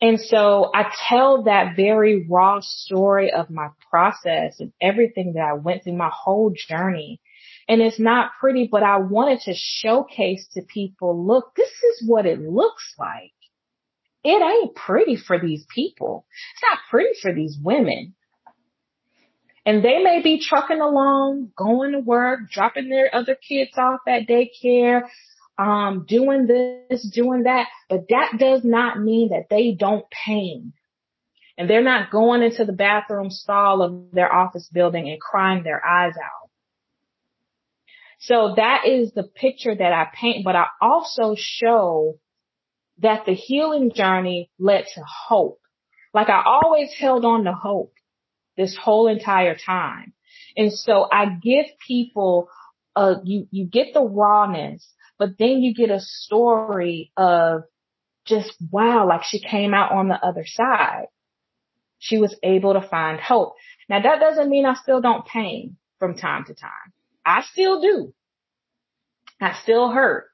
And so I tell that very raw story of my process and everything that I went through, my whole journey. And it's not pretty, but I wanted to showcase to people, look, this is what it looks like. It ain't pretty for these people. It's not pretty for these women. And they may be trucking along, going to work, dropping their other kids off at daycare, doing this, doing that. But that does not mean that they don't pain. And they're not going into the bathroom stall of their office building and crying their eyes out. So that is the picture that I paint. But I also show that the healing journey led to hope. Like I always held on to hope this whole entire time. And so I give people, you get the rawness, but then you get a story of just, wow, like she came out on the other side. She was able to find hope. Now that doesn't mean I still don't pain from time to time. I still do. I still hurt.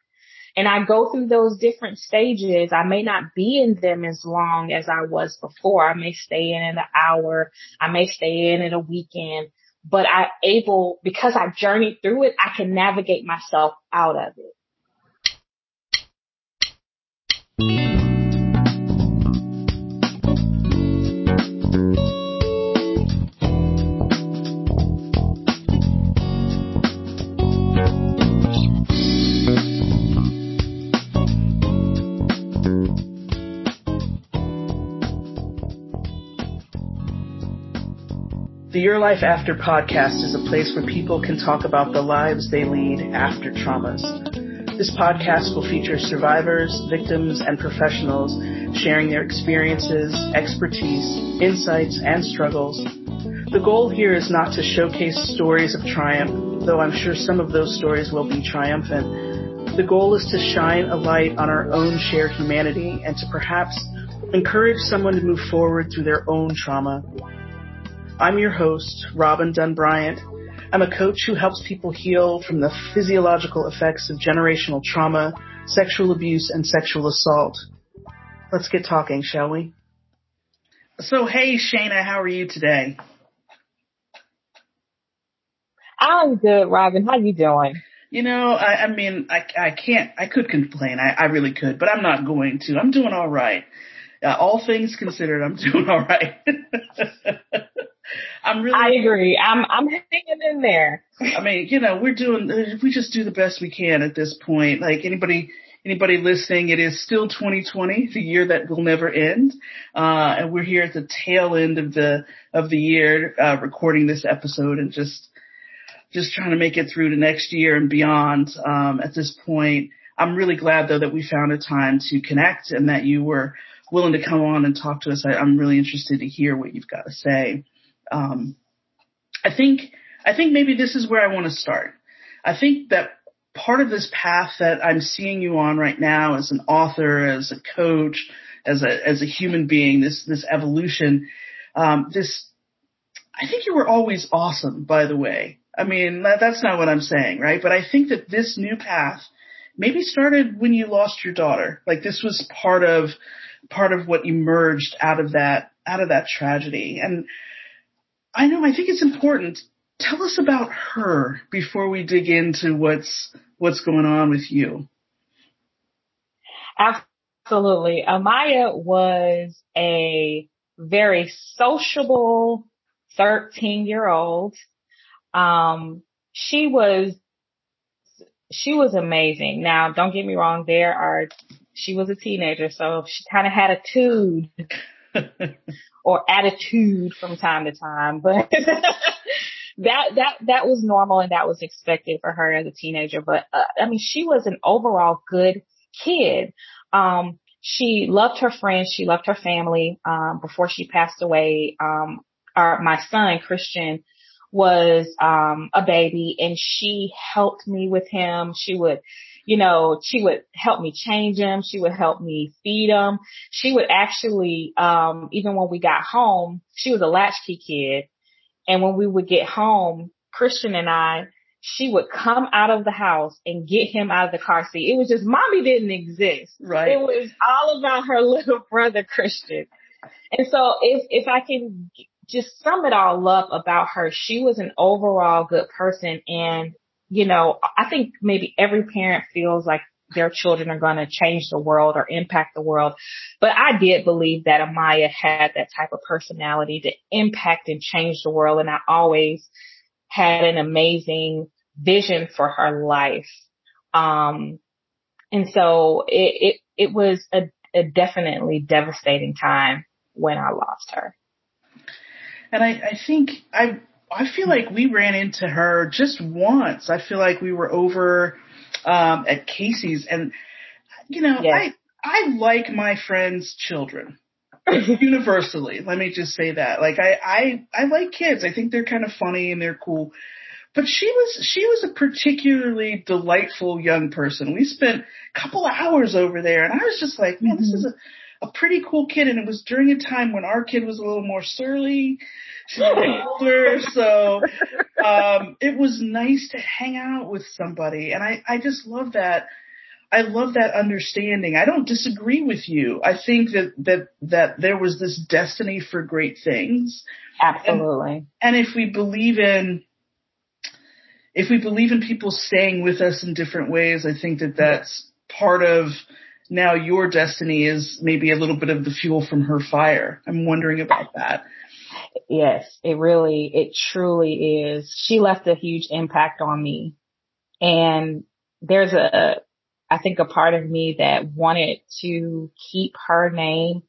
And I go through those different stages. I may not be in them as long as I was before. I may stay in an hour. I may stay in a weekend. But because I journeyed through it, I can navigate myself out of it. The Your Life After podcast is a place where people can talk about the lives they lead after traumas. This podcast will feature survivors, victims, and professionals sharing their experiences, expertise, insights, and struggles. The goal here is not to showcase stories of triumph, though I'm sure some of those stories will be triumphant. The goal is to shine a light on our own shared humanity and to perhaps encourage someone to move forward through their own trauma. I'm your host, Robin Dunbryant. I'm a coach who helps people heal from the physiological effects of generational trauma, sexual abuse, and sexual assault. Let's get talking, shall we? So, hey, Shana, how are you today? I'm good, Robin. How you doing? You know, I could complain. I really could, but I'm not going to. I'm doing all right. All things considered, I'm doing all right. I agree. I'm hanging in there. I mean, you know, we just do the best we can at this point. Like anybody listening, it is still 2020, the year that will never end. And we're here at the tail end of the year, recording this episode and just trying to make it through to next year and beyond. At this point, I'm really glad though that we found a time to connect and that you were willing to come on and talk to us. I'm really interested to hear what you've got to say. I think maybe this is where I want to start. I think that part of this path that I'm seeing you on right now as an author, as a coach, as a human being, this evolution, I think you were always awesome, by the way. I mean, that's not what I'm saying, right? But I think that this new path maybe started when you lost your daughter. Like this was part of what emerged out of that tragedy. And I know, I think it's important. Tell us about her before we dig into what's going on with you. Absolutely. Amaya was a very sociable 13-year-old. She was amazing. Now, don't get me wrong. She was a teenager, so she kind of had a tude. Or attitude from time to time, but that was normal and that was expected for her as a teenager. But I mean, she was an overall good kid. She loved her friends, she loved her family. Before she passed away, my son Christian was a baby, and she helped me with him. She would help me change him. She would help me feed him. She would actually, even when we got home, she was a latchkey kid. And when we would get home, Christian and I, she would come out of the house and get him out of the car seat. It was just, mommy didn't exist. Right. It was all about her little brother, Christian. And so if I can just sum it all up about her, she was an overall good person. And, you know, I think maybe every parent feels like their children are going to change the world or impact the world. But I did believe that Amaya had that type of personality to impact and change the world. And I always had an amazing vision for her life. And so it was a definitely devastating time when I lost her. And I think I feel like we ran into her just once. I feel like we were over at Casey's, and you know, yes. I like my friends' children universally. Let me just say that. Like I like kids. I think they're kind of funny and they're cool. But she was a particularly delightful young person. We spent a couple of hours over there, and I was just like, man, this is a pretty cool kid. And it was during a time when our kid was a little more surly. She's a little older. So it was nice to hang out with somebody. And I just love that. I love that understanding. I don't disagree with you. I think that there was this destiny for great things. Absolutely. And if we believe in people staying with us in different ways, I think that's part of now your destiny is maybe a little bit of the fuel from her fire. I'm wondering about that. Yes, it truly is. She left a huge impact on me. And there's I think a part of me that wanted to keep her name.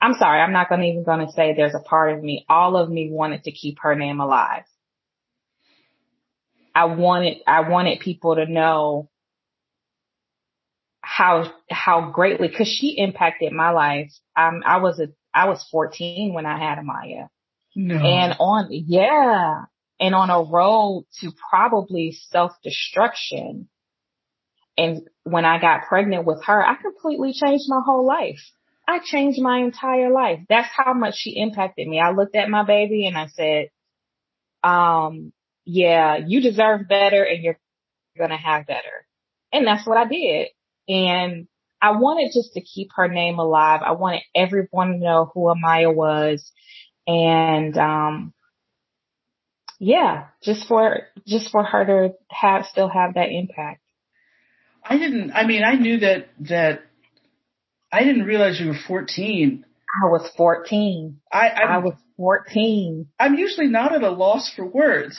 I'm sorry, I'm not even going to say there's a part of me. All of me wanted to keep her name alive. I wanted people to know how greatly, because she impacted my life. I was 14 when I had Amaya. No. And on a road to probably self-destruction. And when I got pregnant with her, I completely changed my whole life. I changed my entire life. That's how much she impacted me. I looked at my baby and I said, yeah, you deserve better and you're going to have better. And that's what I did. And I wanted just to keep her name alive. I wanted everyone to know who Amaya was. And, just for her to still have that impact. I knew that I didn't realize you were 14. I was 14. I was 14. I'm usually not at a loss for words.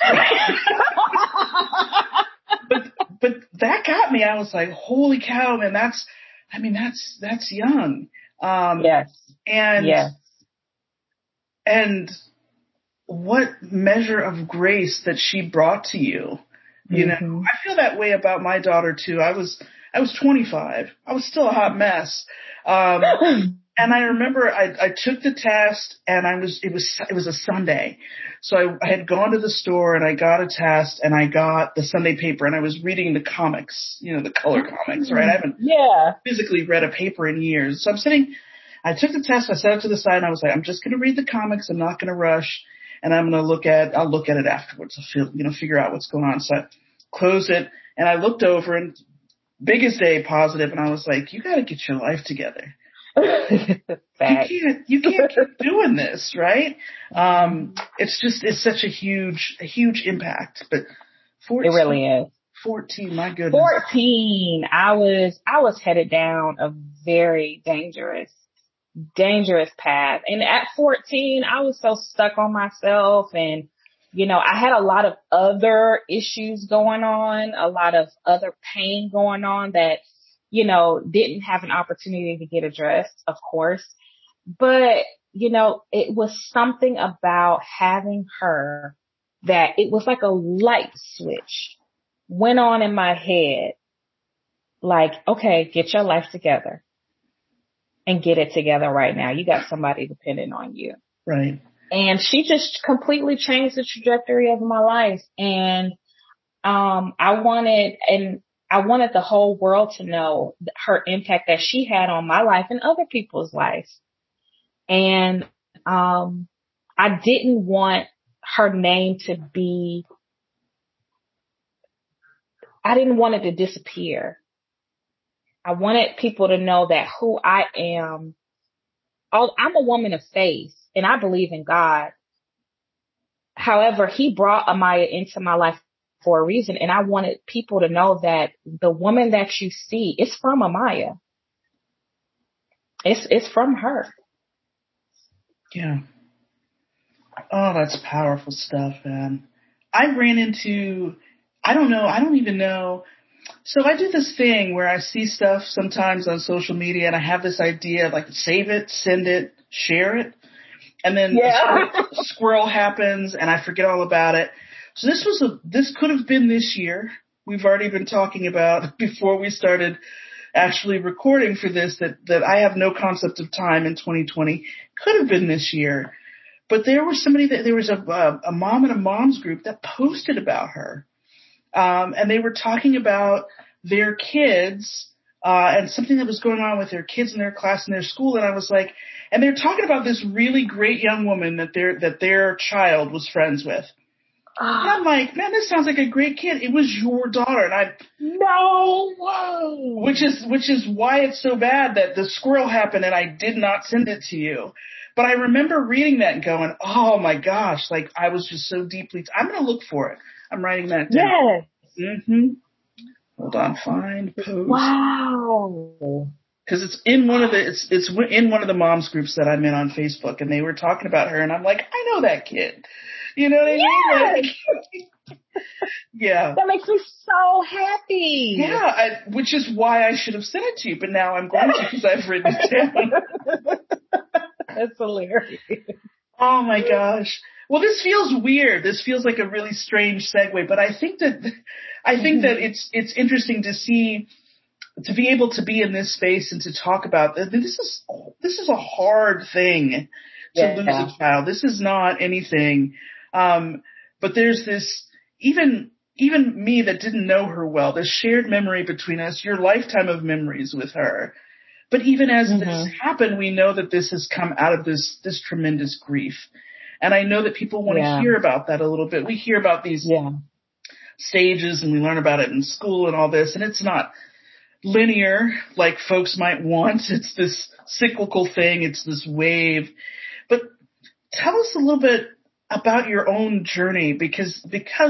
but that got me. I was like, holy cow, man, that's young. Yes. And yes. And what measure of grace that she brought to you. You know, I feel that way about my daughter too. I was 25. I was still a hot mess. And I remember I took the test, and it was a Sunday. So I had gone to the store and I got a test, and I got the Sunday paper, and I was reading the comics, you know, the color comics, right? I haven't physically read a paper in years. So I took the test, I set it to the side, and I was like, I'm just going to read the comics. I'm not going to rush. And I'm going to I'll look at it afterwards. Figure out what's going on. So I closed it, and I looked over, and biggest day positive. And I was like, you got to get your life together. You can't keep doing this, right? It's such a huge impact, but 14, it really is. 14, my goodness. 14. I was headed down a very dangerous path. And at 14, I was so stuck on myself, and, you know, I had a lot of other issues going on, a lot of other pain going on that, you know, didn't have an opportunity to get addressed, of course. But, you know, it was something about having her that it was like a light switch went on in my head. Like, okay, get your life together. And get it together right now. You got somebody dependent on you. Right. And she just completely changed the trajectory of my life. And, I wanted the whole world to know her impact that she had on my life and other people's life. And, I didn't want her name to be I didn't want it to disappear. I wanted people to know that who I am, I'm a woman of faith and I believe in God. However, he brought Amaya into my life for a reason. And I wanted people to know that the woman that you see is from Amaya. It's from her. Yeah. Oh, that's powerful stuff, man. I ran into, I don't even know. So I do this thing where I see stuff sometimes on social media and I have this idea of like save it, send it, share it. And then squirrel happens and I forget all about it. So this could have been this year. We've already been talking about before we started actually recording for this that I have no concept of time in 2020. Could have been this year. But there was a mom and a mom's group that posted about her. And they were talking about their kids, and something that was going on with their kids in their class in their school. And I was like, and they're talking about this really great young woman that their child was friends with. And I'm like, man, this sounds like a great kid. It was your daughter. And no way. Which is why it's so bad that the squirrel happened and I did not send it to you. But I remember reading that and going, oh my gosh, like I was just so deeply, I'm going to look for it. I'm writing that down. Yes. Mm-hmm. Hold on. Find post. Wow. Cause it's in one of the mom's groups that I'm in on Facebook and they were talking about her and I'm like, I know that kid. You know what I mean? Like, yeah. That makes me so happy. Yeah. Which is why I should have sent it to you, but now I'm going to because I've written it down. That's hilarious. Oh my gosh. Well, this feels weird. This feels like a really strange segue, but I think that it's interesting to see, to be able to be in this space and to talk about this. This is a hard thing to lose a child. This is not anything. But there's this, even me that didn't know her well, this shared memory between us, your lifetime of memories with her. But even as this happened, we know that this has come out of this tremendous grief. And I know that people want to hear about that a little bit. We hear about these stages and we learn about it in school and all this. And it's not linear like folks might want. It's this cyclical thing. It's this wave. But tell us a little bit about your own journey because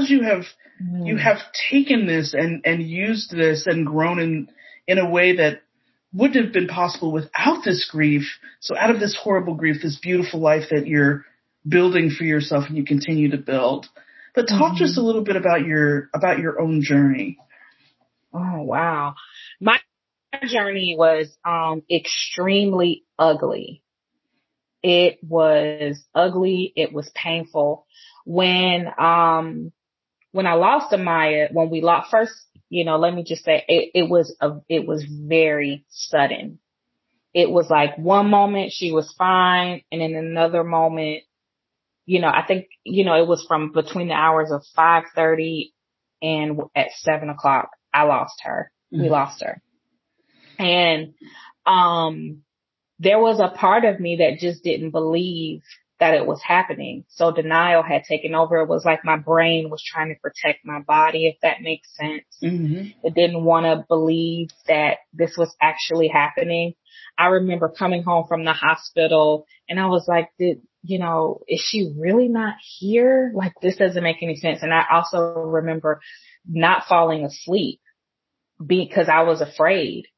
you have taken this and used this and grown in a way that wouldn't have been possible without this grief. So out of this horrible grief, this beautiful life that you're building for yourself and you continue to build. But talk just a little bit about your own journey. Oh, wow. My journey was extremely ugly. It was ugly. It was painful. When I lost Amaya, when we lost first, you know, let me just say it was very sudden. It was like one moment she was fine. And in another moment, you know, I think, you know, it was from between the hours of 5:30 and at 7:00, I lost her. Mm-hmm. We lost her. And, there was a part of me that just didn't believe that it was happening. So denial had taken over. It was like my brain was trying to protect my body, if that makes sense. Mm-hmm. It didn't want to believe that this was actually happening. I remember coming home from the hospital and I was like, you know, is she really not here? Like, this doesn't make any sense. And I also remember not falling asleep because I was afraid.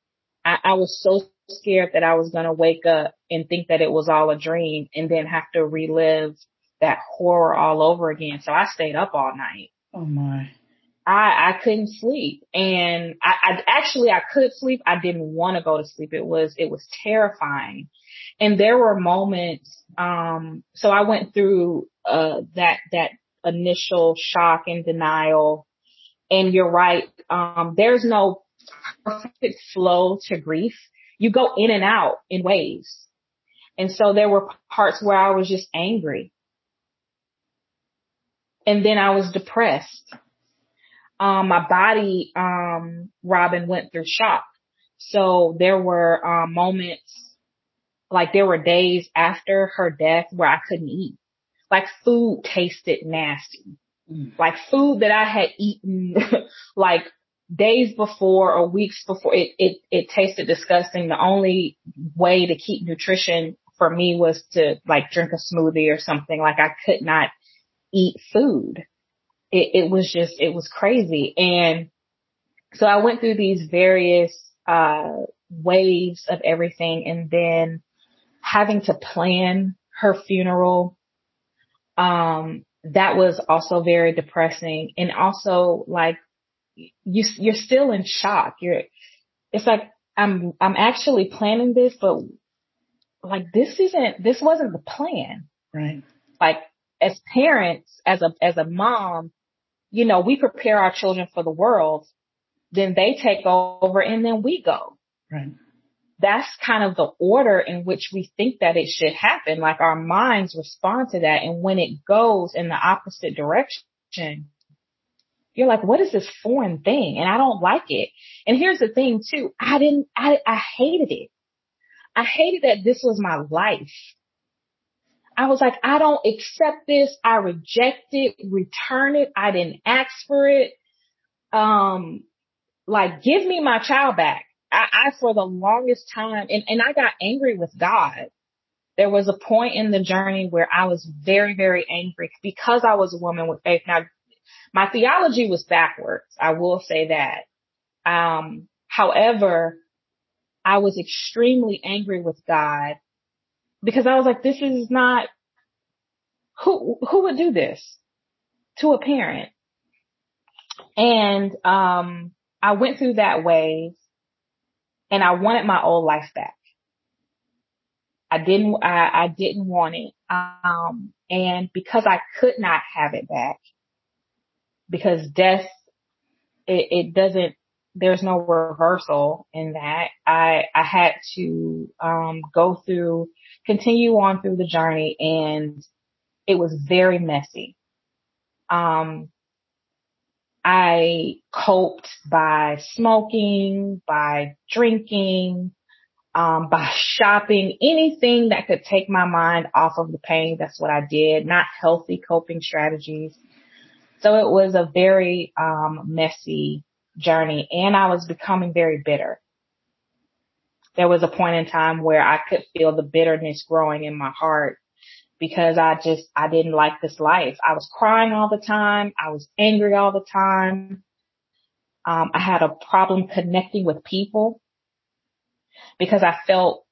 I was so scared that I was going to wake up and think that it was all a dream and then have to relive that horror all over again. So I stayed up all night. Oh my. I couldn't sleep. And I could sleep. I didn't want to go to sleep. It was terrifying. And there were moments, so I went through, that initial shock and denial. And you're right. There's no perfect flow to grief. You go in and out in waves. And so there were parts where I was just angry. And then I was depressed. My body, Robin, went through shock. So there were, moments, like there were days after her death where I couldn't eat. Like food tasted nasty. Like food that I had eaten like days before or weeks before, it tasted disgusting. The only way to keep nutrition for me was to like drink a smoothie or something. Like I could not eat food. It was just, it was crazy. And so I went through these various waves of everything, and then having to plan her funeral. That was also very depressing. And also like you're still in shock. It's like, I'm actually planning this, but like this wasn't the plan. Right. Like as parents, as a mom, you know, we prepare our children for the world, then they take over, and then we go. Right. That's kind of the order in which we think that it should happen. Like our minds respond to that. And when it goes in the opposite direction, you're like, what is this foreign thing? And I don't like it. And here's the thing too. I hated it. I hated that this was my life. I was like, I don't accept this. I reject it, return it. I didn't ask for it. Like give me my child back. I for the longest time, and I got angry with God. There was a point in the journey where I was very, very angry because I was a woman with faith. Now, my theology was backwards. I will say that. However, I was extremely angry with God because I was like, this is not, who would do this to a parent? And, I went through that wave, and I wanted my old life back. I didn't want it. And because I could not have it back, because death, it doesn't, there's no reversal in that. I had to, continue on through the journey, and it was very messy. I coped by smoking, by drinking, by shopping, anything that could take my mind off of the pain. That's what I did. Not healthy coping strategies. So it was a very messy journey, and I was becoming very bitter. There was a point in time where I could feel the bitterness growing in my heart, because I didn't like this life. I was crying all the time. I was angry all the time. I had a problem connecting with people because I felt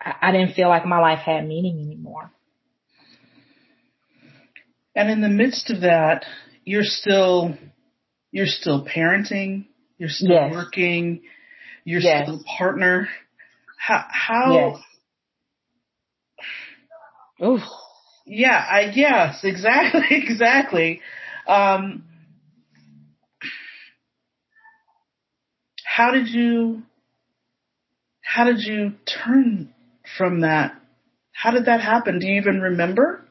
I didn't feel like my life had meaning anymore. And in the midst of that, you're still parenting. You're still yes. working. You're yes. still a partner. How? Yes. Oof. Yeah, yes, exactly. How did you turn from that? How did that happen? Do you even remember?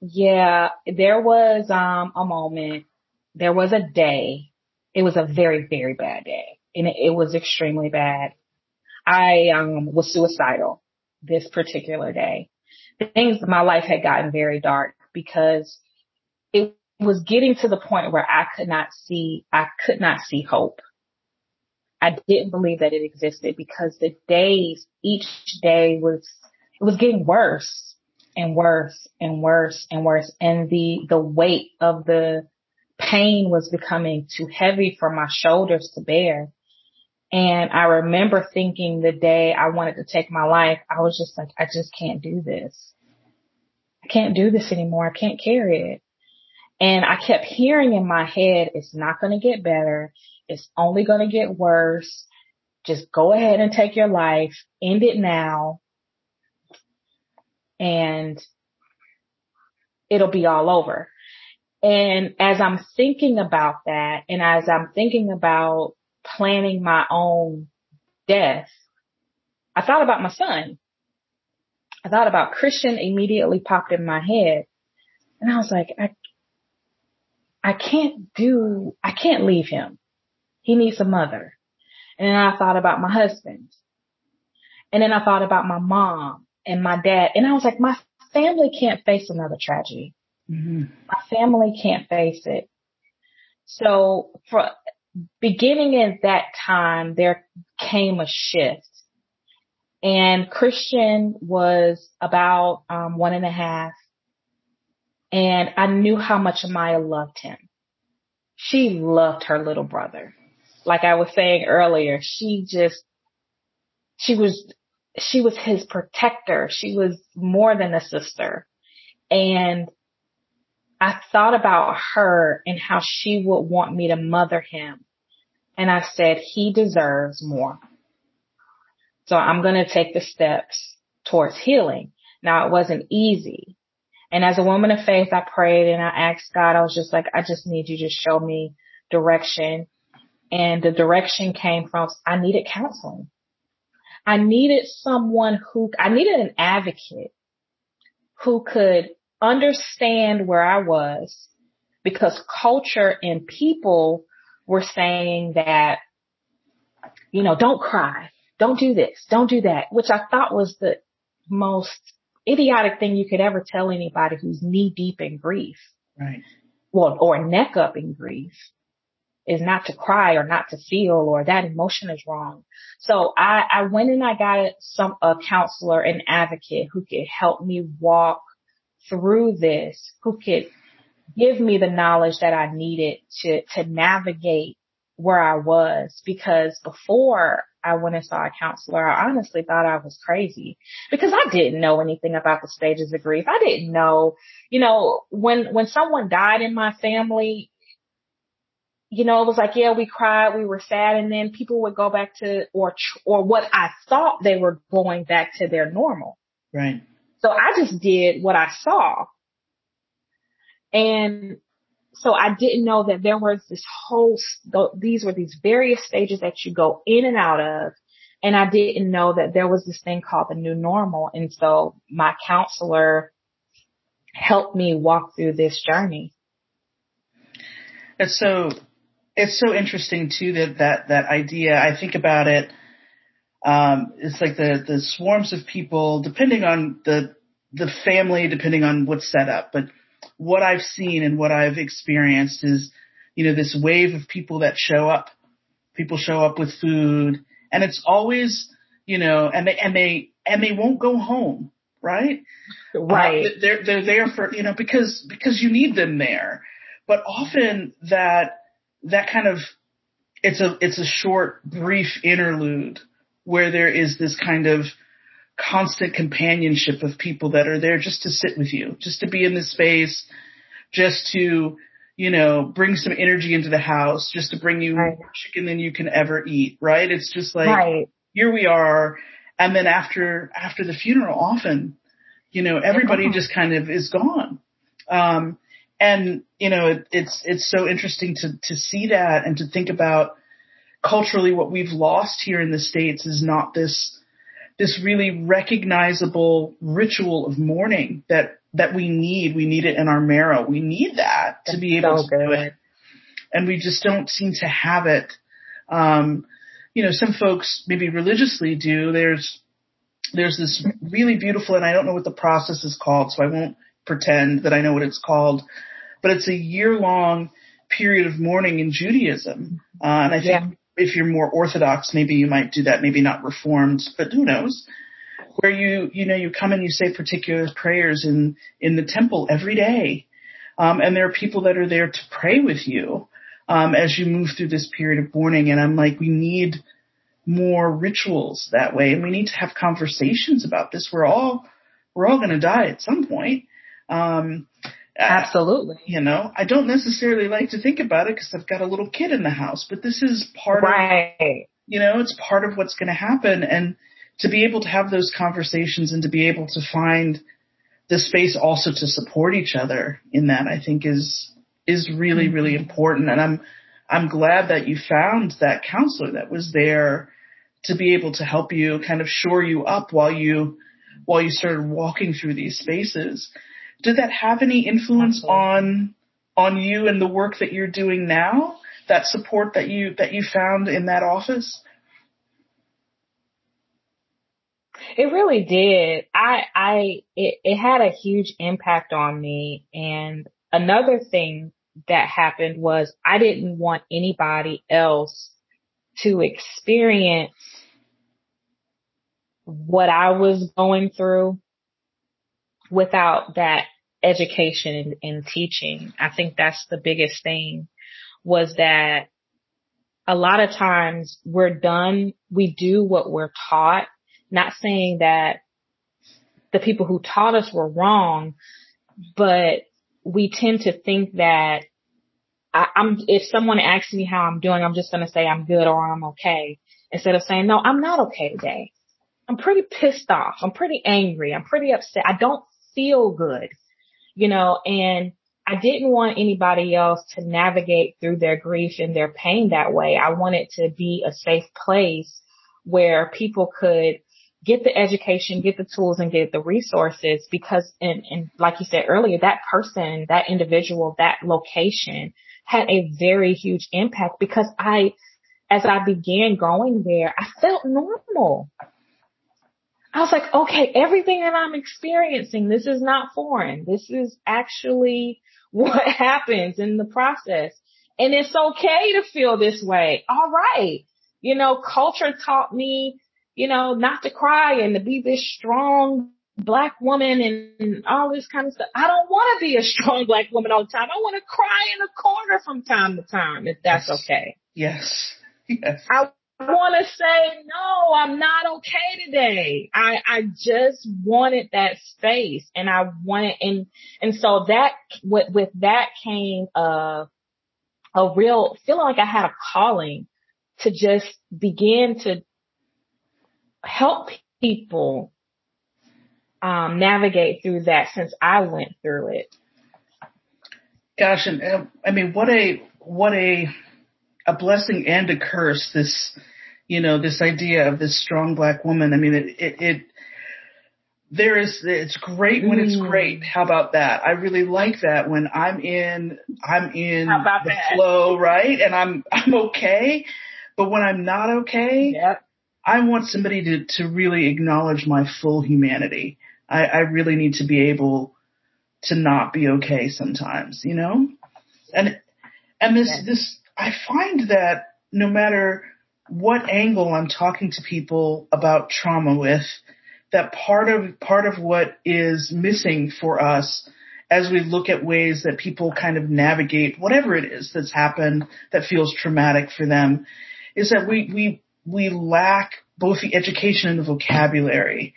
Yeah, there was a moment. There was a day. It was a very, very bad day, and it was extremely bad. I was suicidal. This particular day, my life had gotten very dark because it was getting to the point where I could not see hope. I didn't believe that it existed because each day it was getting worse and worse and worse and worse. And the weight of the pain was becoming too heavy for my shoulders to bear. And I remember thinking the day I wanted to take my life, I was just like, I just can't do this. I can't do this anymore. I can't carry it. And I kept hearing in my head, it's not going to get better. It's only going to get worse. Just go ahead and take your life. End it now. And it'll be all over. And as I'm thinking about that, and as I'm thinking about planning my own death, I thought about my son. I thought about Christian. Immediately popped in my head, and I was like, I can't leave him. He needs a mother. And then I thought about my husband, and then I thought about my mom and my dad, and I was like, my family can't face another tragedy. Mm-hmm. My family can't face it. So for beginning in that time, there came a shift. And Christian was about 1.5. And I knew how much Amaya loved him. She loved her little brother. Like I was saying earlier, she was his protector. She was more than a sister. And I thought about her and how she would want me to mother him. And I said, he deserves more. So I'm going to take the steps towards healing. Now, it wasn't easy. And as a woman of faith, I prayed and I asked God. I was just like, I just need you to show me direction. And the direction came from, I needed counseling. I needed someone I needed an advocate who could understand where I was, because culture and people were saying that, you know, don't cry, don't do this, don't do that, which I thought was the most idiotic thing you could ever tell anybody who's knee deep in grief. Right. Well, or neck up in grief, is not to cry or not to feel, or that emotion is wrong. So I went and I got a counselor, an advocate who could help me walk through this, who could give me the knowledge that I needed to navigate where I was. Because before I went and saw a counselor, I honestly thought I was crazy, because I didn't know anything about the stages of grief. I didn't know, you know, when someone died in my family, you know, it was like, yeah, we cried, we were sad. And then people would go back to, or what I thought they were going back to their normal. Right. So I just did what I saw. And so I didn't know that there was this whole, these were these various stages that you go in and out of. And I didn't know that there was this thing called the new normal. And so my counselor helped me walk through this journey. It's so interesting too, that idea. I think about it. It's like the swarms of people, depending on the family, depending on what's set up. But what I've seen and what I've experienced is, you know, this wave of people that show up. People show up with food, and it's always, you know, and they won't go home, right? Right. They're there for, you know, because you need them there. But often that kind of, it's a short, brief interlude where there is this kind of constant companionship of people that are there just to sit with you, just to be in this space, just to, you know, bring some energy into the house, just to bring you more chicken than you can ever eat, right? It's just like, Here we are. And then after the funeral, often, you know, everybody just kind of is gone. And, you know, it's so interesting to see that and to think about culturally what we've lost here in the States is not this really recognizable ritual of mourning that we need. We need it in our marrow. We need that to be able to do it. And we just don't seem to have it. You know, some folks maybe religiously do. There's this really beautiful, and I don't know what the process is called, so I won't pretend that I know what it's called, but it's a year-long period of mourning in Judaism. And I think if you're more Orthodox, maybe you might do that, maybe not Reformed, but who knows, where you know, you come and you say particular prayers in the temple every day. And there are people that are there to pray with you as you move through this period of mourning. And I'm like, we need more rituals that way. And we need to have conversations about this. We're all going to die at some point. Absolutely. You know, I don't necessarily like to think about it because I've got a little kid in the house, but this is part of, you know, it's part of what's going to happen. And to be able to have those conversations and to be able to find the space also to support each other in that, I think is really, really important. And I'm glad that you found that counselor that was there to be able to help you kind of shore you up while you started walking through these spaces. Did that have any influence on you and the work that you're doing now? That support that you found in that office? It really did. It had a huge impact on me. And another thing that happened was I didn't want anybody else to experience what I was going through without that education and teaching. I think that's the biggest thing, was that a lot of times we're done. We do what we're taught, not saying that the people who taught us were wrong, but we tend to think that if someone asks me how I'm doing, I'm just going to say I'm good or I'm okay, instead of saying, no, I'm not okay today. I'm pretty pissed off. I'm pretty angry. I'm pretty upset. I don't feel good, you know, and I didn't want anybody else to navigate through their grief and their pain that way. I wanted to be a safe place where people could get the education, get the tools, and get the resources, because, and like you said earlier, that person, that individual, that location had a very huge impact, because as I began going there, I felt normal. I was like, okay, everything that I'm experiencing, this is not foreign. This is actually what happens in the process. And it's okay to feel this way. All right. You know, culture taught me, you know, not to cry and to be this strong Black woman and all this kind of stuff. I don't want to be a strong Black woman all the time. I want to cry in a corner from time to time, if that's okay. Yes. Yes. I want to say, no, I'm not okay today. I just wanted that space, and I wanted, and so that, with that came a real feeling like I had a calling to just begin to help people, navigate through that, since I went through it. Gosh. And I mean, what a blessing and a curse, this, you know, this idea of this strong Black woman. I mean, it's great when it's great. How about that? I really like that, when I'm in the flow, right? And I'm okay. But when I'm not okay, yep, I want somebody to really acknowledge my full humanity. I really need to be able to not be okay sometimes, you know? And this, I find that no matter what angle I'm talking to people about trauma with, that part of what is missing for us as we look at ways that people kind of navigate whatever it is that's happened that feels traumatic for them, is that we lack both the education and the vocabulary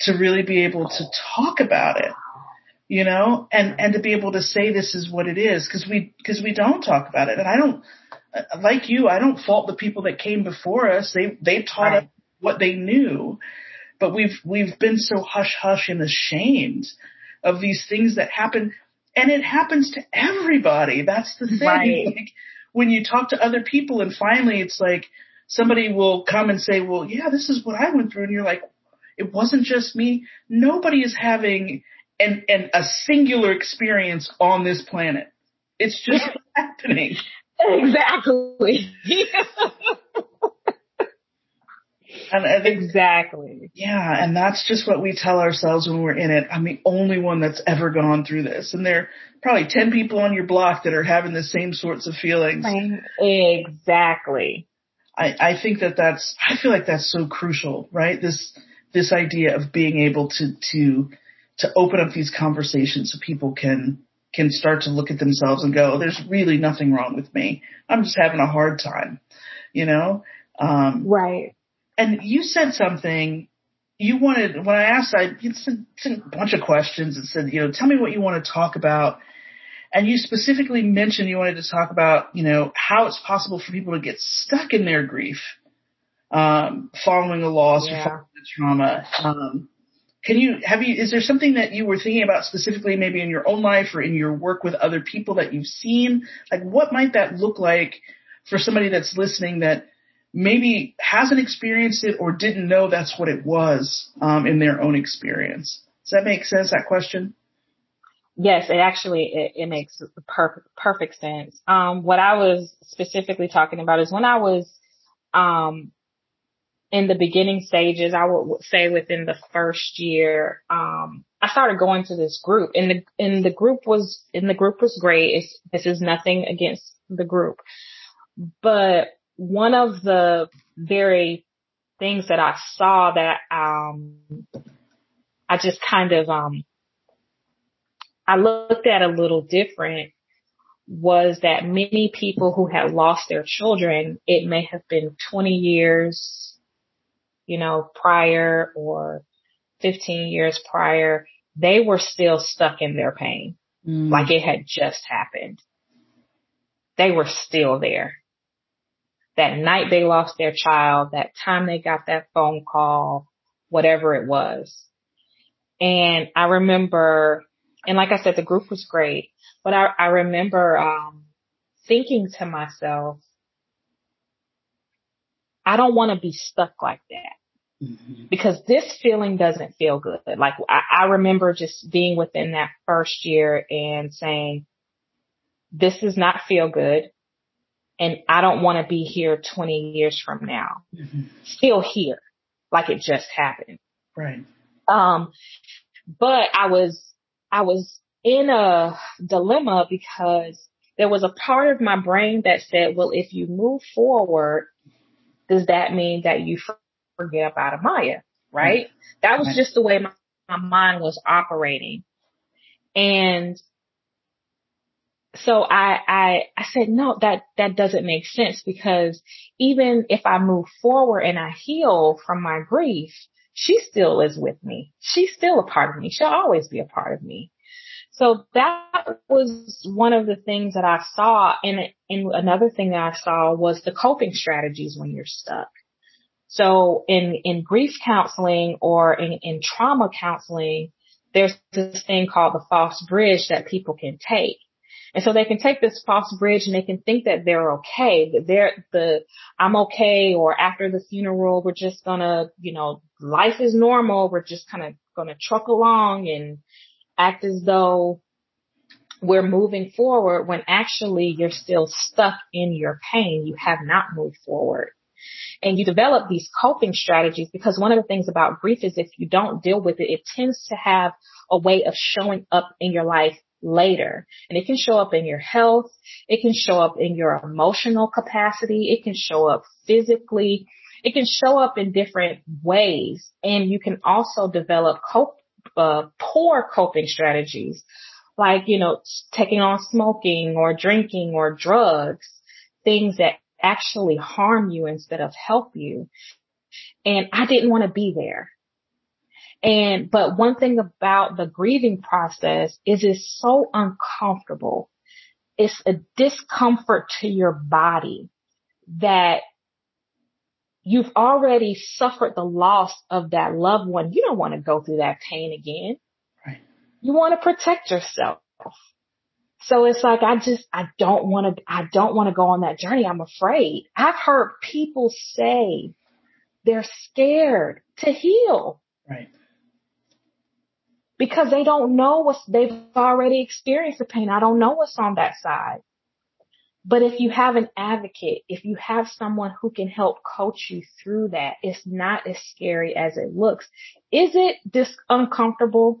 to really be able to talk about it, you know, and to be able to say this is what it is, because we don't talk about it. And I don't, like you, I don't fault the people that came before us. They taught us what they knew, but we've been so hush-hush and ashamed of these things that happen, and it happens to everybody. That's the thing. Right. Like, when you talk to other people and finally it's like somebody will come and say, well, yeah, this is what I went through. And you're like, it wasn't just me. Nobody is having and a singular experience on this planet. It's just happening. Exactly. And I think, exactly. Yeah. And that's just what we tell ourselves when we're in it. I'm the only one that's ever gone through this. And there are probably 10 people on your block that are having the same sorts of feelings. Exactly. I think I feel like that's so crucial, right? This idea of being able to open up these conversations so people can start to look at themselves and go, there's really nothing wrong with me. I'm just having a hard time, you know? Right. And you said something you wanted, when I asked, you sent a bunch of questions and said, you know, tell me what you want to talk about. And you specifically mentioned you wanted to talk about, you know, how it's possible for people to get stuck in their grief, following a loss or following a trauma. Is there something that you were thinking about specifically, maybe in your own life or in your work with other people that you've seen? Like, what might that look like for somebody that's listening that maybe hasn't experienced it or didn't know that's what it was, in their own experience? Does that make sense, that question? Yes, it makes perfect sense. What I was specifically talking about is when I was, in the beginning stages, I would say within the first year, I started going to this group, and the group was great. This is nothing against the group, but one of the very things that I saw that I just kind of I looked at a little different was that many people who had lost their children, it may have been 20 years, prior, or 15 years prior, they were still stuck in their pain. Mm. Like it had just happened. They were still there. That night they lost their child, that time they got that phone call, whatever it was. And I remember, and like I said, the group was great, but I remember thinking to myself, I don't want to be stuck like that, mm-hmm. because this feeling doesn't feel good. Like I remember just being within that first year and saying, this does not feel good. And I don't want to be here 20 years from now, mm-hmm. still here, like it just happened. Right. But I was in a dilemma because there was a part of my brain that said, well, if you move forward, does that mean that you forget about Amaya? Right. Mm-hmm. That was just the way my mind was operating. And so I said, no, that doesn't make sense, because even if I move forward and I heal from my grief, she still is with me. She's still a part of me. She'll always be a part of me. So that was one of the things that I saw. And another thing that I saw was the coping strategies when you're stuck. So in grief counseling or in trauma counseling, there's this thing called the false bridge that people can take. And so they can take this false bridge and they can think that they're okay, that I'm okay, or after the funeral, we're just gonna, life is normal. We're just kind of gonna truck along and act as though we're moving forward, when actually you're still stuck in your pain. You have not moved forward. And you develop these coping strategies, because one of the things about grief is if you don't deal with it, it tends to have a way of showing up in your life later. And it can show up in your health. It can show up in your emotional capacity. It can show up physically. It can show up in different ways. And you can also develop poor coping strategies, like, taking on smoking or drinking or drugs, things that actually harm you instead of help you. And I didn't want to be there. But one thing about the grieving process is it's so uncomfortable. It's a discomfort to your body that you've already suffered the loss of that loved one. You don't want to go through that pain again. Right. You want to protect yourself. So it's like, I don't want to go on that journey. I'm afraid. I've heard people say they're scared to heal. Right. Because they don't know they've already experienced the pain. I don't know what's on that side. But if you have an advocate, if you have someone who can help coach you through that, it's not as scary as it looks. Is it uncomfortable?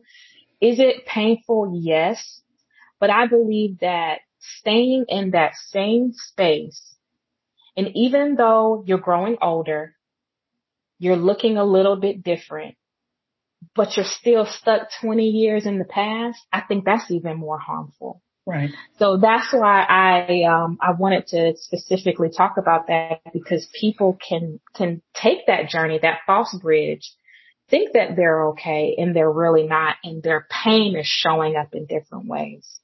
Is it painful? Yes. But I believe that staying in that same space, and even though you're growing older, you're looking a little bit different, but you're still stuck 20 years in the past, I think that's even more harmful. Right. So that's why I wanted to specifically talk about that, because people can take that journey, that false bridge, think that they're okay, and they're really not, and their pain is showing up in different ways.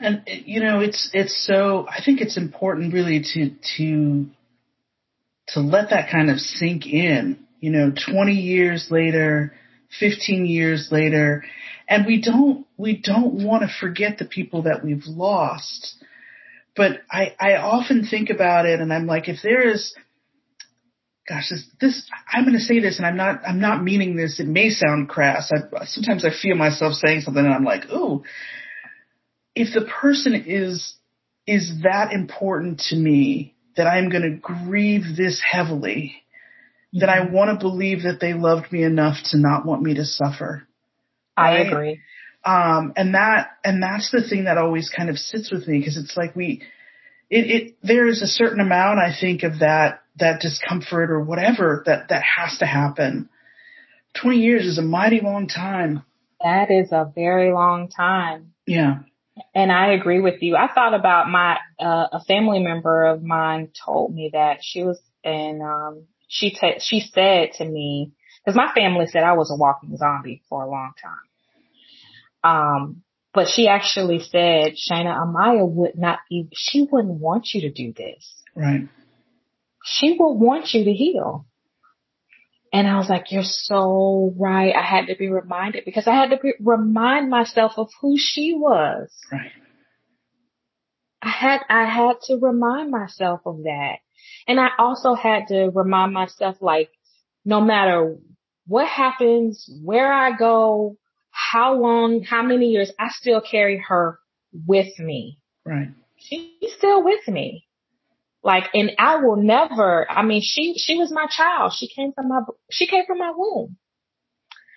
And I think it's important really to let that kind of sink in. 20 years later, 15 years later, and we don't want to forget the people that we've lost. But I often think about it, and I'm like, if there is, gosh, this I'm going to say this, and I'm not meaning this. It may sound crass. Sometimes I feel myself saying something, and I'm like, ooh, if the person is that important to me that I'm going to grieve this heavily, that I want to believe that they loved me enough to not want me to suffer. Right? I agree. And that's the thing that always kind of sits with me, because it's like there is a certain amount, I think, of that discomfort or whatever that has to happen. 20 years is a mighty long time. That is a very long time. Yeah. And I agree with you. I thought about a family member of mine told me that she was, and she said to me, because my family said I was a walking zombie for a long time. But she actually said, Shana, Amaya she wouldn't want you to do this. Right. She would want you to heal. And I was like, you're so right. I had to be reminded, because I had to remind myself of who she was. Right. I had to remind myself of that. And I also had to remind myself, like, no matter what happens, where I go, how long, how many years, I still carry her with me. Right. She's still with me. Like, and I will never, I mean, she was my child. She came from my womb.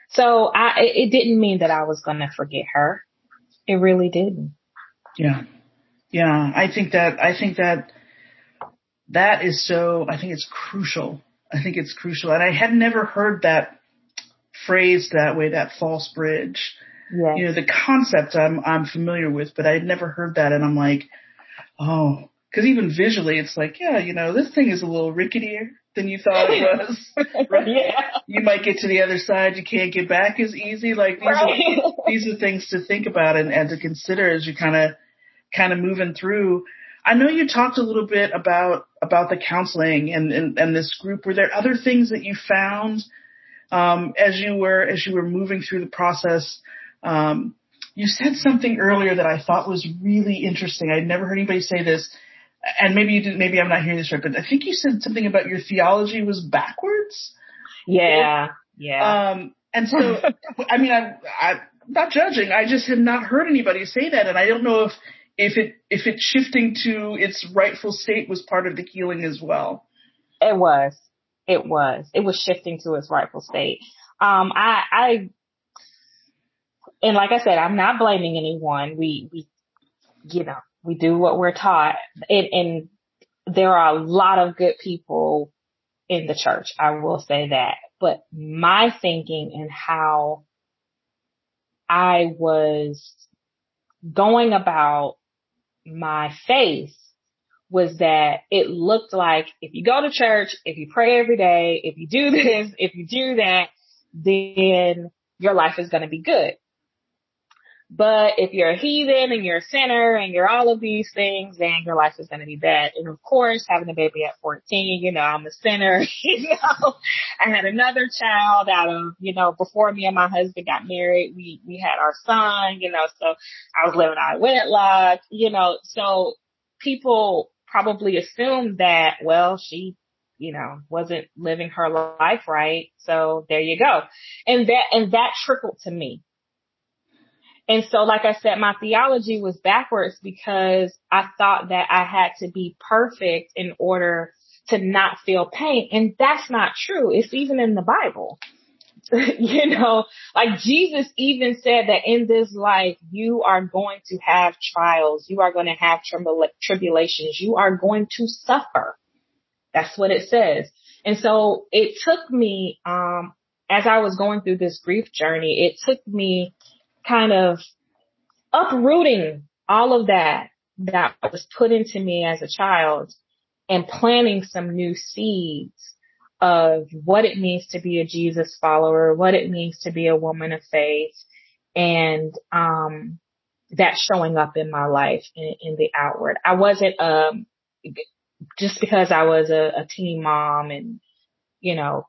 So it didn't mean that I was going to forget her. It really didn't. Yeah. Yeah. I think it's crucial. And I had never heard that phrased that way, that false bridge. Yes. You know, the concept I'm familiar with, but I had never heard that. And I'm like, oh, because even visually, it's like, yeah, you know, this thing is a little ricketier than you thought it was. Right? Yeah. You might get to the other side. You can't get back as easy. Like, these, right. These are things to think about and to consider as you're kind of moving through. I know you talked a little bit about the counseling and this group. Were there other things that you found as you were moving through the process? You said something earlier that I thought was really interesting. I'd never heard anybody say this. And maybe you didn't, maybe I'm not hearing this right, but I think you said something about your theology was backwards. Yeah. Yeah. And so, I mean, I'm not judging. I just have not heard anybody say that. And I don't know if it shifting to its rightful state was part of the healing as well. It was shifting to its rightful state. And like I said, I'm not blaming anyone. We do what we're taught, and there are a lot of good people in the church. I will say that. But my thinking and how I was going about my faith was that it looked like if you go to church, if you pray every day, if you do this, if you do that, then your life is going to be good. But if you're a heathen and you're a sinner and you're all of these things, then your life is going to be bad. And of course, having a baby at 14, you know, I'm a sinner. You know, I had another child out of, you know, before me and my husband got married, we had our son, you know, so I was living out of wedlock, you know, so people probably assumed that, well, she, you know, wasn't living her life right. So there you go. And that trickled to me. And so, like I said, my theology was backwards because I thought that I had to be perfect in order to not feel pain. And that's not true. It's even in the Bible. You know, like Jesus even said that in this life, you are going to have trials. You are going to have tribulations. You are going to suffer. That's what it says. And so it took me, as I was going through this grief journey, it took me kind of uprooting all of that was put into me as a child and planting some new seeds of what it means to be a Jesus follower, what it means to be a woman of faith, and that showing up in my life in the outward. I wasn't just because I was a teen mom and, you know,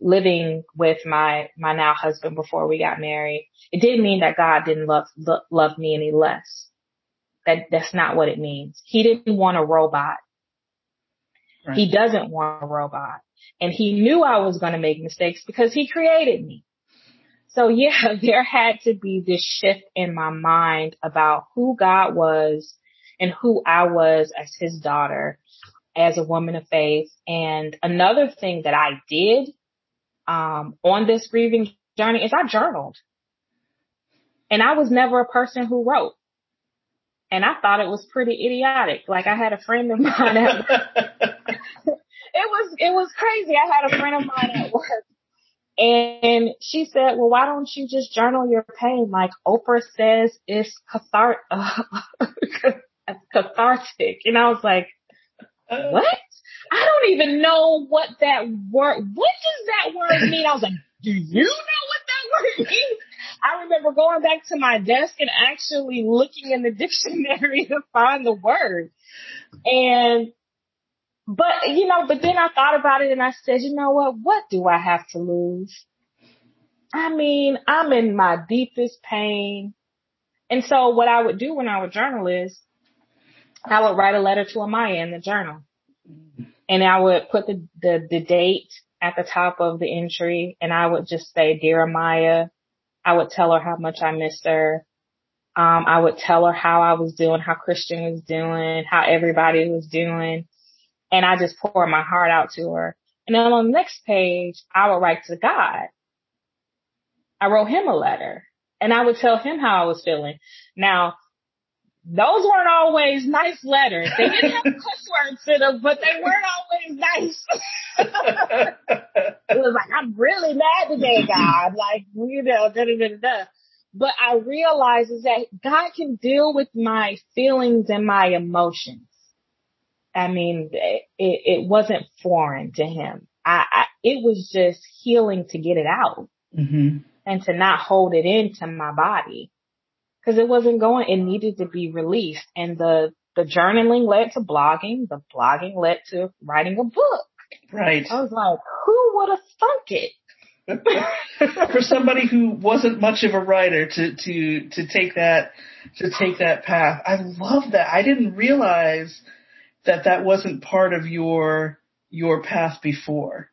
living with my now husband before we got married, it didn't mean that God didn't love me any less. That's not what it means. He didn't want a robot. Right. He doesn't want a robot. And he knew I was going to make mistakes because he created me. So yeah, there had to be this shift in my mind about who God was and who I was as his daughter, as a woman of faith. And another thing that I did on this grieving journey is I journaled. And I was never a person who wrote. And I thought it was pretty idiotic. Like, I had a friend of mine that it was crazy. I had a friend of mine at work, and she said, well, why don't you just journal your pain? Like Oprah says, it's cathartic. And I was like, what? I don't even know what that word, what does that word mean? I was like, do you know what that word means? I remember going back to my desk and actually looking in the dictionary to find the word. But then I thought about it and I said, you know what do I have to lose? I mean, I'm in my deepest pain. And so what I would do when I would journal is I would write a letter to Amaya in the journal, and I would put the date at the top of the entry, and I would just say, dear Amaya. I would tell her how much I missed her. I would tell her how I was doing, how Christian was doing, how everybody was doing. And I just poured my heart out to her. And then on the next page, I would write to God. I wrote him a letter, and I would tell him how I was feeling. Now, those weren't always nice letters. They didn't have cuss words in them, but they weren't always nice. It was like, I'm really mad today, God. Like, But I realized is that God can deal with my feelings and my emotions. I mean, it wasn't foreign to him. It was just healing to get it out and to not hold it into my body. Because it wasn't going, it needed to be released. And the journaling led to blogging. The blogging led to writing a book. Right. I was like, who would have thunk it? For somebody who wasn't much of a writer to take that path. I love that. I didn't realize that wasn't part of your path before.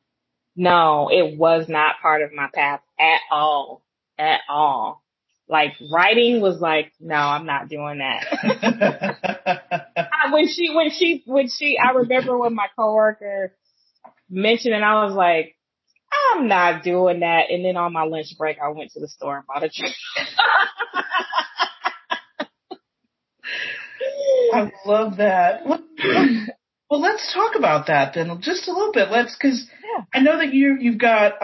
No, it was not part of my path at all. At all. Like, writing was like, no, I'm not doing that. I remember when my coworker mentioned it, I was like, I'm not doing that. And then on my lunch break, I went to the store and bought a drink. I love that. Well, let's talk about that then just a little bit. I know that you've got,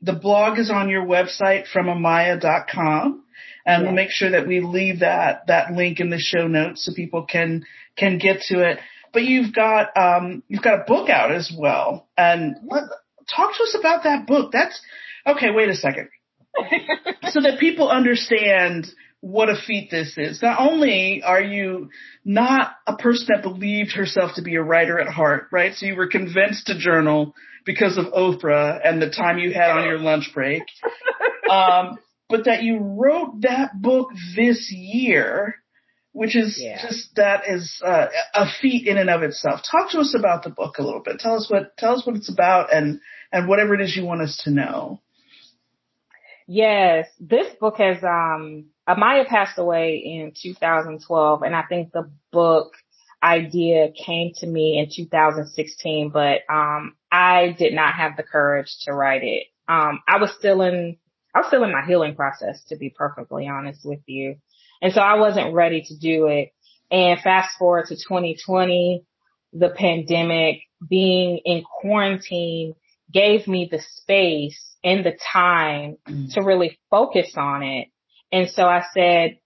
the blog is on your website from amaya.com. And we'll make sure that we leave that link in the show notes so people can get to it. But you've got a book out as well. And talk to us about that book. That's okay. Wait a second. So that people understand what a feat this is. Not only are you not a person that believed herself to be a writer at heart, right? So you were convinced to journal because of Oprah and the time you had on your lunch break. But that you wrote that book this year, which is just a feat in and of itself. Talk to us about the book a little bit. Tell us what it's about and whatever it is you want us to know. Yes, this book has, Amaya passed away in 2012, and I think the book idea came to me in 2016, but I did not have the courage to write it. I was still in my healing process, to be perfectly honest with you. And so I wasn't ready to do it. And fast forward to 2020, the pandemic, being in quarantine gave me the space and the time to really focus on it. And so I said,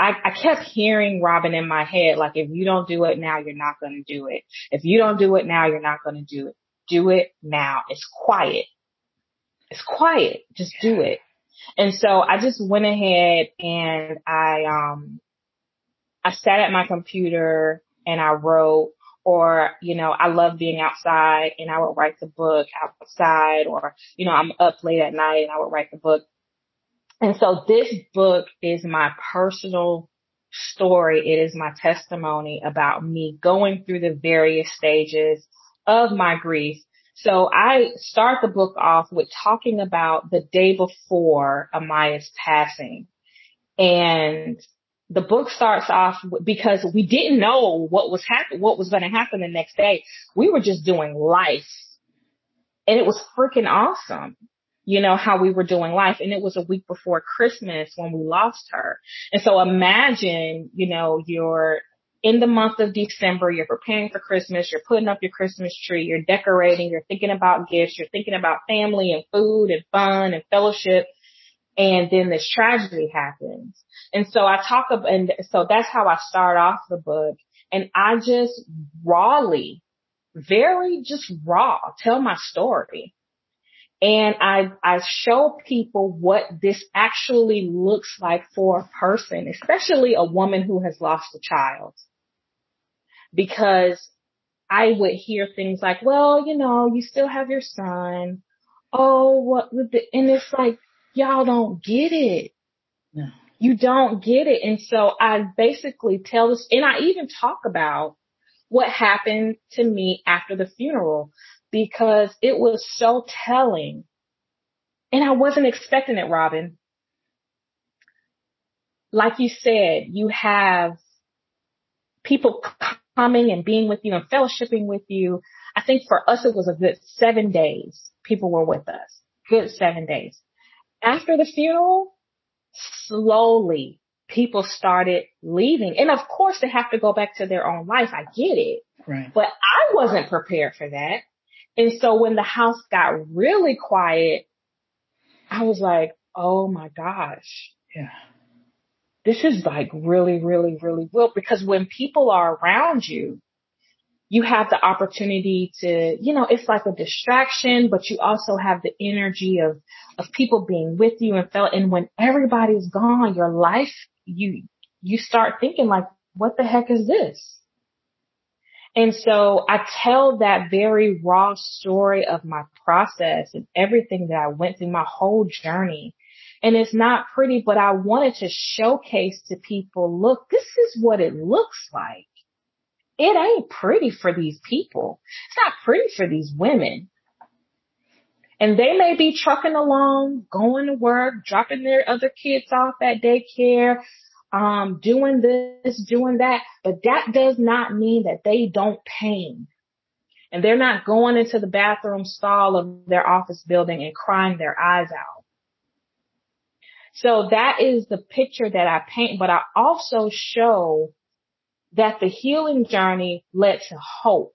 I kept hearing Robin in my head, like, if you don't do it now, you're not going to do it. If you don't do it now, you're not going to do it. Do it now. It's quiet. It's quiet. Just do it. And so I just went ahead and I sat at my computer and I wrote, or, you know, I love being outside and I would write the book outside, or, you know, I'm up late at night and I would write the book. And so this book is my personal story. It is my testimony about me going through the various stages of my grief. So I start the book off with talking about the day before Amaya's passing. And the book starts off because we didn't know what was going to happen the next day. We were just doing life, and it was freaking awesome. you know, how we were doing life. And it was a week before Christmas when we lost her. And so imagine, you know, you're in the month of December, you're preparing for Christmas, you're putting up your Christmas tree, you're decorating, you're thinking about gifts, you're thinking about family and food and fun and fellowship. And then this tragedy happens. And so I talk about, and so that's how I start off the book. And I just rawly, very just raw, tell my story. And I show people what this actually looks like for a person, especially a woman who has lost a child. Because I would hear things like, well, you know, you still have your son. Oh, what would the, and it's like, y'all don't get it. No. You don't get it. And so I basically tell this, and I even talk about what happened to me after the funeral, because it was so telling. And I wasn't expecting it, Robin. Like you said, you have people coming and being with you and fellowshipping with you. I think for us, it was a good 7 days. People were with us. Good 7 days. After the funeral, slowly people started leaving. And of course, they have to go back to their own life. I get it. Right. But I wasn't prepared for that. And so when the house got really quiet, I was like, oh my gosh. Yeah. This is like really, really, really real, because when people are around you, you have the opportunity to, you know, it's like a distraction, but you also have the energy of people being with you and felt, and when everybody's gone, your life, you start thinking like, what the heck is this? And so I tell that very raw story of my process and everything that I went through, my whole journey. And it's not pretty, but I wanted to showcase to people, look, this is what it looks like. It ain't pretty for these people. It's not pretty for these women. And they may be trucking along, going to work, dropping their other kids off at daycare, doing this, doing that, but that does not mean that they don't pain. And they're not going into the bathroom stall of their office building and crying their eyes out. So that is the picture that I paint, but I also show that the healing journey led to hope.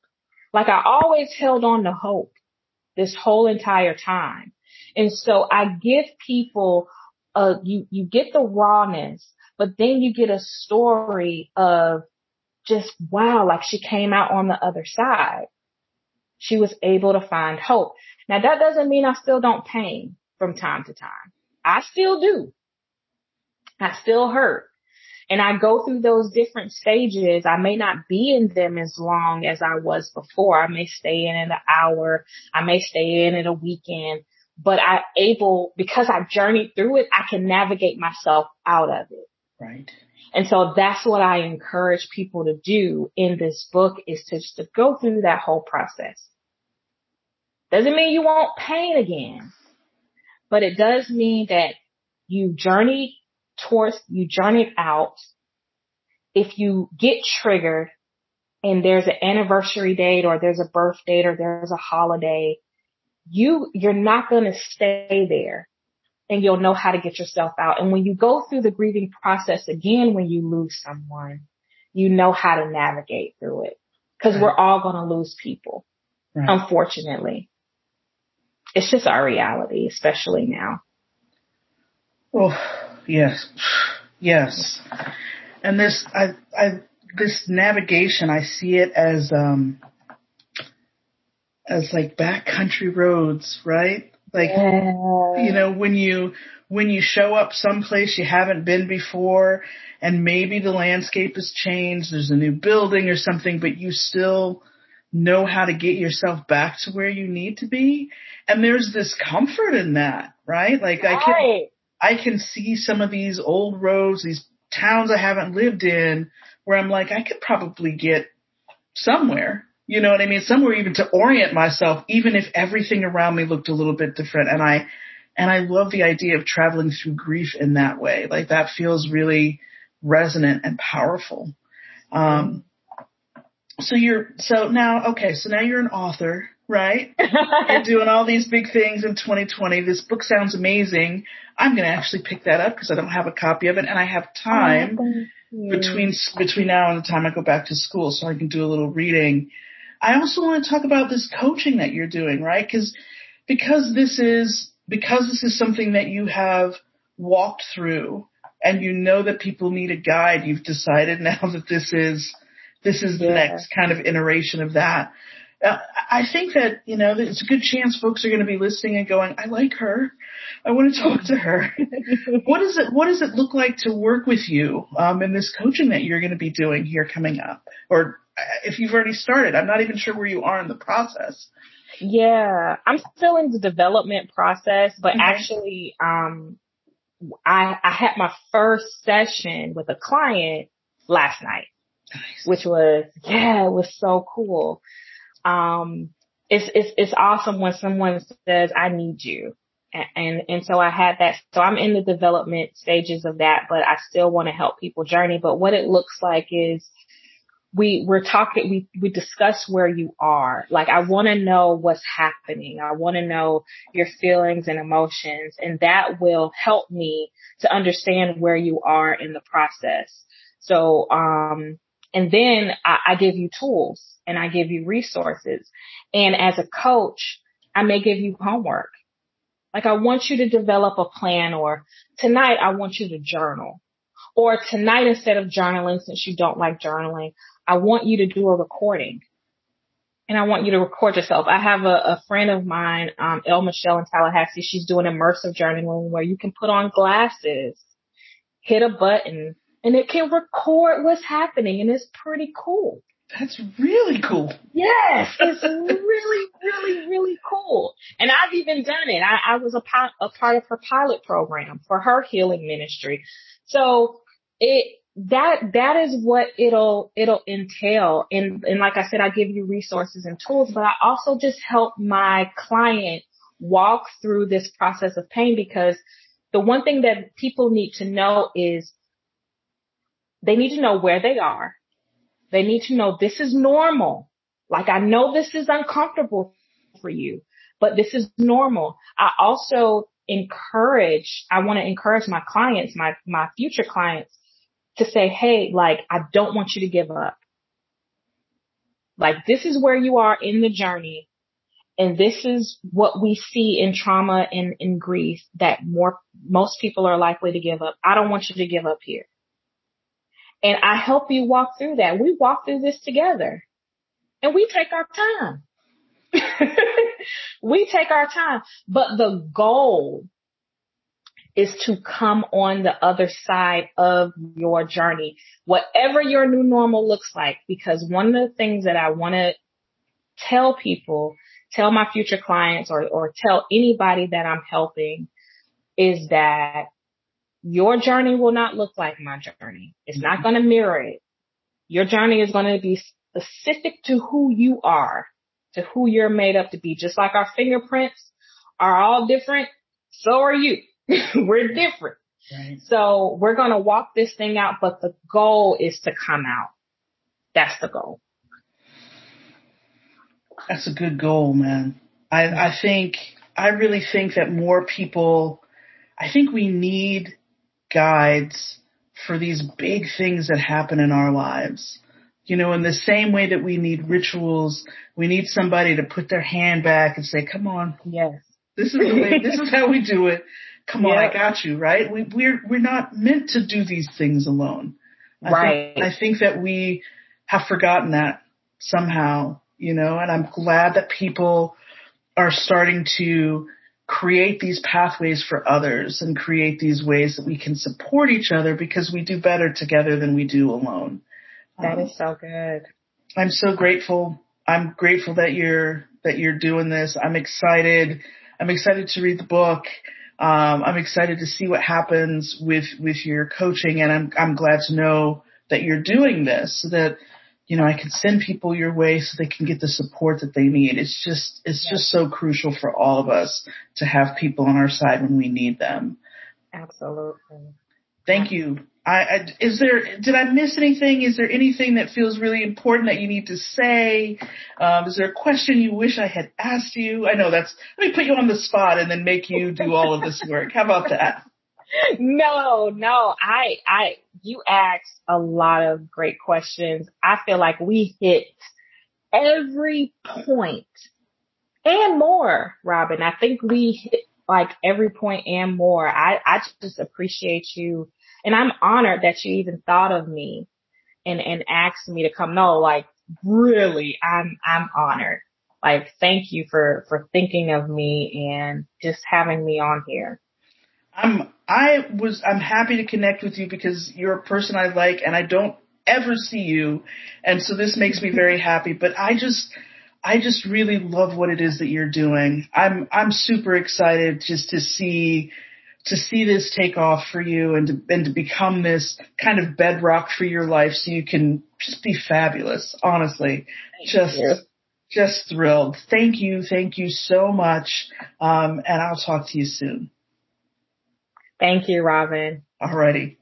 Like I always held on to hope this whole entire time. And so I give people, you get the rawness, but then you get a story of just, wow, like she came out on the other side. She was able to find hope. Now, that doesn't mean I still don't pain from time to time. I still do. I still hurt. And I go through those different stages. I may not be in them as long as I was before. I may stay in an hour. I may stay in it a weekend. But I able, because I journeyed through it, I can navigate myself out of it. Right. And so that's what I encourage people to do in this book, is to just to go through that whole process. Doesn't mean you won't pain again, but it does mean that you journey out. If you get triggered and there's an anniversary date or there's a birth date or there's a holiday, you're not going to stay there. And you'll know how to get yourself out. And when you go through the grieving process again, when you lose someone, you know how to navigate through it. Because Right. We're all going to lose people, right. Unfortunately. It's just our reality, especially now. Oh, yes. Yes. And this navigation, I see it as like backcountry roads, right? Like, you know, when you show up someplace you haven't been before and maybe the landscape has changed, there's a new building or something, but you still know how to get yourself back to where you need to be. And there's this comfort in that, right? Like I can see some of these old roads, these towns I haven't lived in, where I'm like, I could probably get somewhere. You know what I mean? Somewhere even to orient myself, even if everything around me looked a little bit different. And I love the idea of traveling through grief in that way. Like that feels really resonant and powerful. So now you're an author. right? You're doing all these big things in 2020. This book sounds amazing. I'm going to actually pick that up because I don't have a copy of it, and I have time between now and the time I go back to school, so I can do a little reading. I also want to talk about this coaching that you're doing, right? Because this is something that you have walked through, and you know that people need a guide. You've decided now that this is the next kind of iteration of that. I think that, you know, it's a good chance folks are going to be listening and going, I like her. I want to talk to her. What does it look like to work with you in this coaching that you're going to be doing here coming up? Or if you've already started, I'm not even sure where you are in the process. Yeah, I'm still in the development process, but actually I had my first session with a client last night, which was, it was so cool. It's awesome when someone says, I need you. And so I had that. So I'm in the development stages of that, but I still want to help people journey. But what it looks like is we discuss where you are. Like, I want to know what's happening. I want to know your feelings and emotions, and that will help me to understand where you are in the process. So, and then I give you tools and I give you resources. And as a coach, I may give you homework. Like, I want you to develop a plan, or tonight I want you to journal, or tonight instead of journaling, since you don't like journaling, I want you to do a recording, and I want you to record yourself. I have a friend of mine, Elle Michelle in Tallahassee. She's doing immersive journaling where you can put on glasses, hit a button, and it can record what's happening, and it's pretty cool. That's really cool. Yes, it's really, really, really cool. And I've even done it. I was a part of her pilot program for her healing ministry. So that is what it'll entail. And like I said, I give you resources and tools, but I also just help my client walk through this process of pain, because the one thing that people need to know is they need to know where they are. They need to know this is normal. Like, I know this is uncomfortable for you, but this is normal. I also want to encourage my clients, my future clients, to say, hey, like, I don't want you to give up. Like, this is where you are in the journey. And this is what we see in trauma and in grief, that most people are likely to give up. I don't want you to give up here. And I help you walk through that. We walk through this together, and we take our time. We take our time, but the goal is to come on the other side of your journey, whatever your new normal looks like. Because one of the things that I want to tell people, tell my future clients, or tell anybody that I'm helping, is that your journey will not look like my journey. It's not going to mirror it. Your journey is going to be specific to who you are, to who you're made up to be. Just like our fingerprints are all different, so are you. We're different. Right. So we're going to walk this thing out, but the goal is to come out. That's the goal. That's a good goal, man. I really think that more people, I think we need guides for these big things that happen in our lives. You know, in the same way that we need rituals, we need somebody to put their hand back and say, come on. Yes. This is the way, this is how we do it. Come on, I got you, right? We're not meant to do these things alone. I think that we have forgotten that somehow, you know, and I'm glad that people are starting to create these pathways for others and create these ways that we can support each other, because we do better together than we do alone. That is so good. I'm so grateful. I'm grateful that you're doing this. I'm excited. I'm excited to read the book. I'm excited to see what happens with your coaching. And I'm glad to know that you're doing this, so that, you know, I can send people your way so they can get the support that they need. It's just so crucial for all of us to have people on our side when we need them. Absolutely. Thank you. Did I miss anything? Is there anything that feels really important that you need to say? Is there a question you wish I had asked you? I know that's, let me put you on the spot and then make you do all of this work. How about that? No, you asked a lot of great questions. I feel like we hit every point and more, Robin. I think we hit like every point and more. I just appreciate you. And I'm honored that you even thought of me and asked me to come. No, like really, I'm honored. Like, thank you for thinking of me and just having me on here. I'm happy to connect with you because you're a person I like and I don't ever see you. And so this makes me very happy, but I just really love what it is that you're doing. I'm super excited just to see this take off for you and to become this kind of bedrock for your life so you can just be fabulous, honestly. Just thrilled. Thank you. Thank you so much. And I'll talk to you soon. Thank you, Robin. All righty.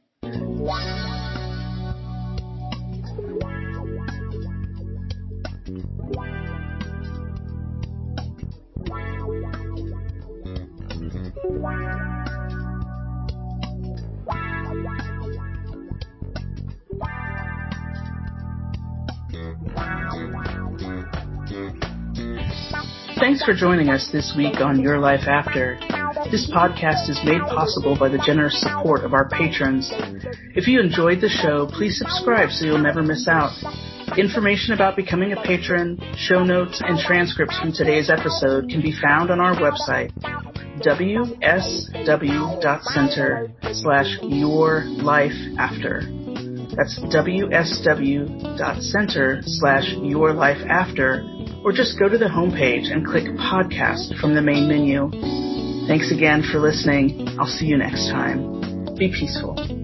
Thanks for joining us this week on Your Life After. This podcast is made possible by the generous support of our patrons. If you enjoyed the show, please subscribe so you'll never miss out. Information about becoming a patron, show notes, and transcripts from today's episode can be found on our website, wsw.center/yourlifeafter. That's wsw.center/yourlifeafter, or just go to the homepage and click podcast from the main menu. Thanks again for listening. I'll see you next time. Be peaceful.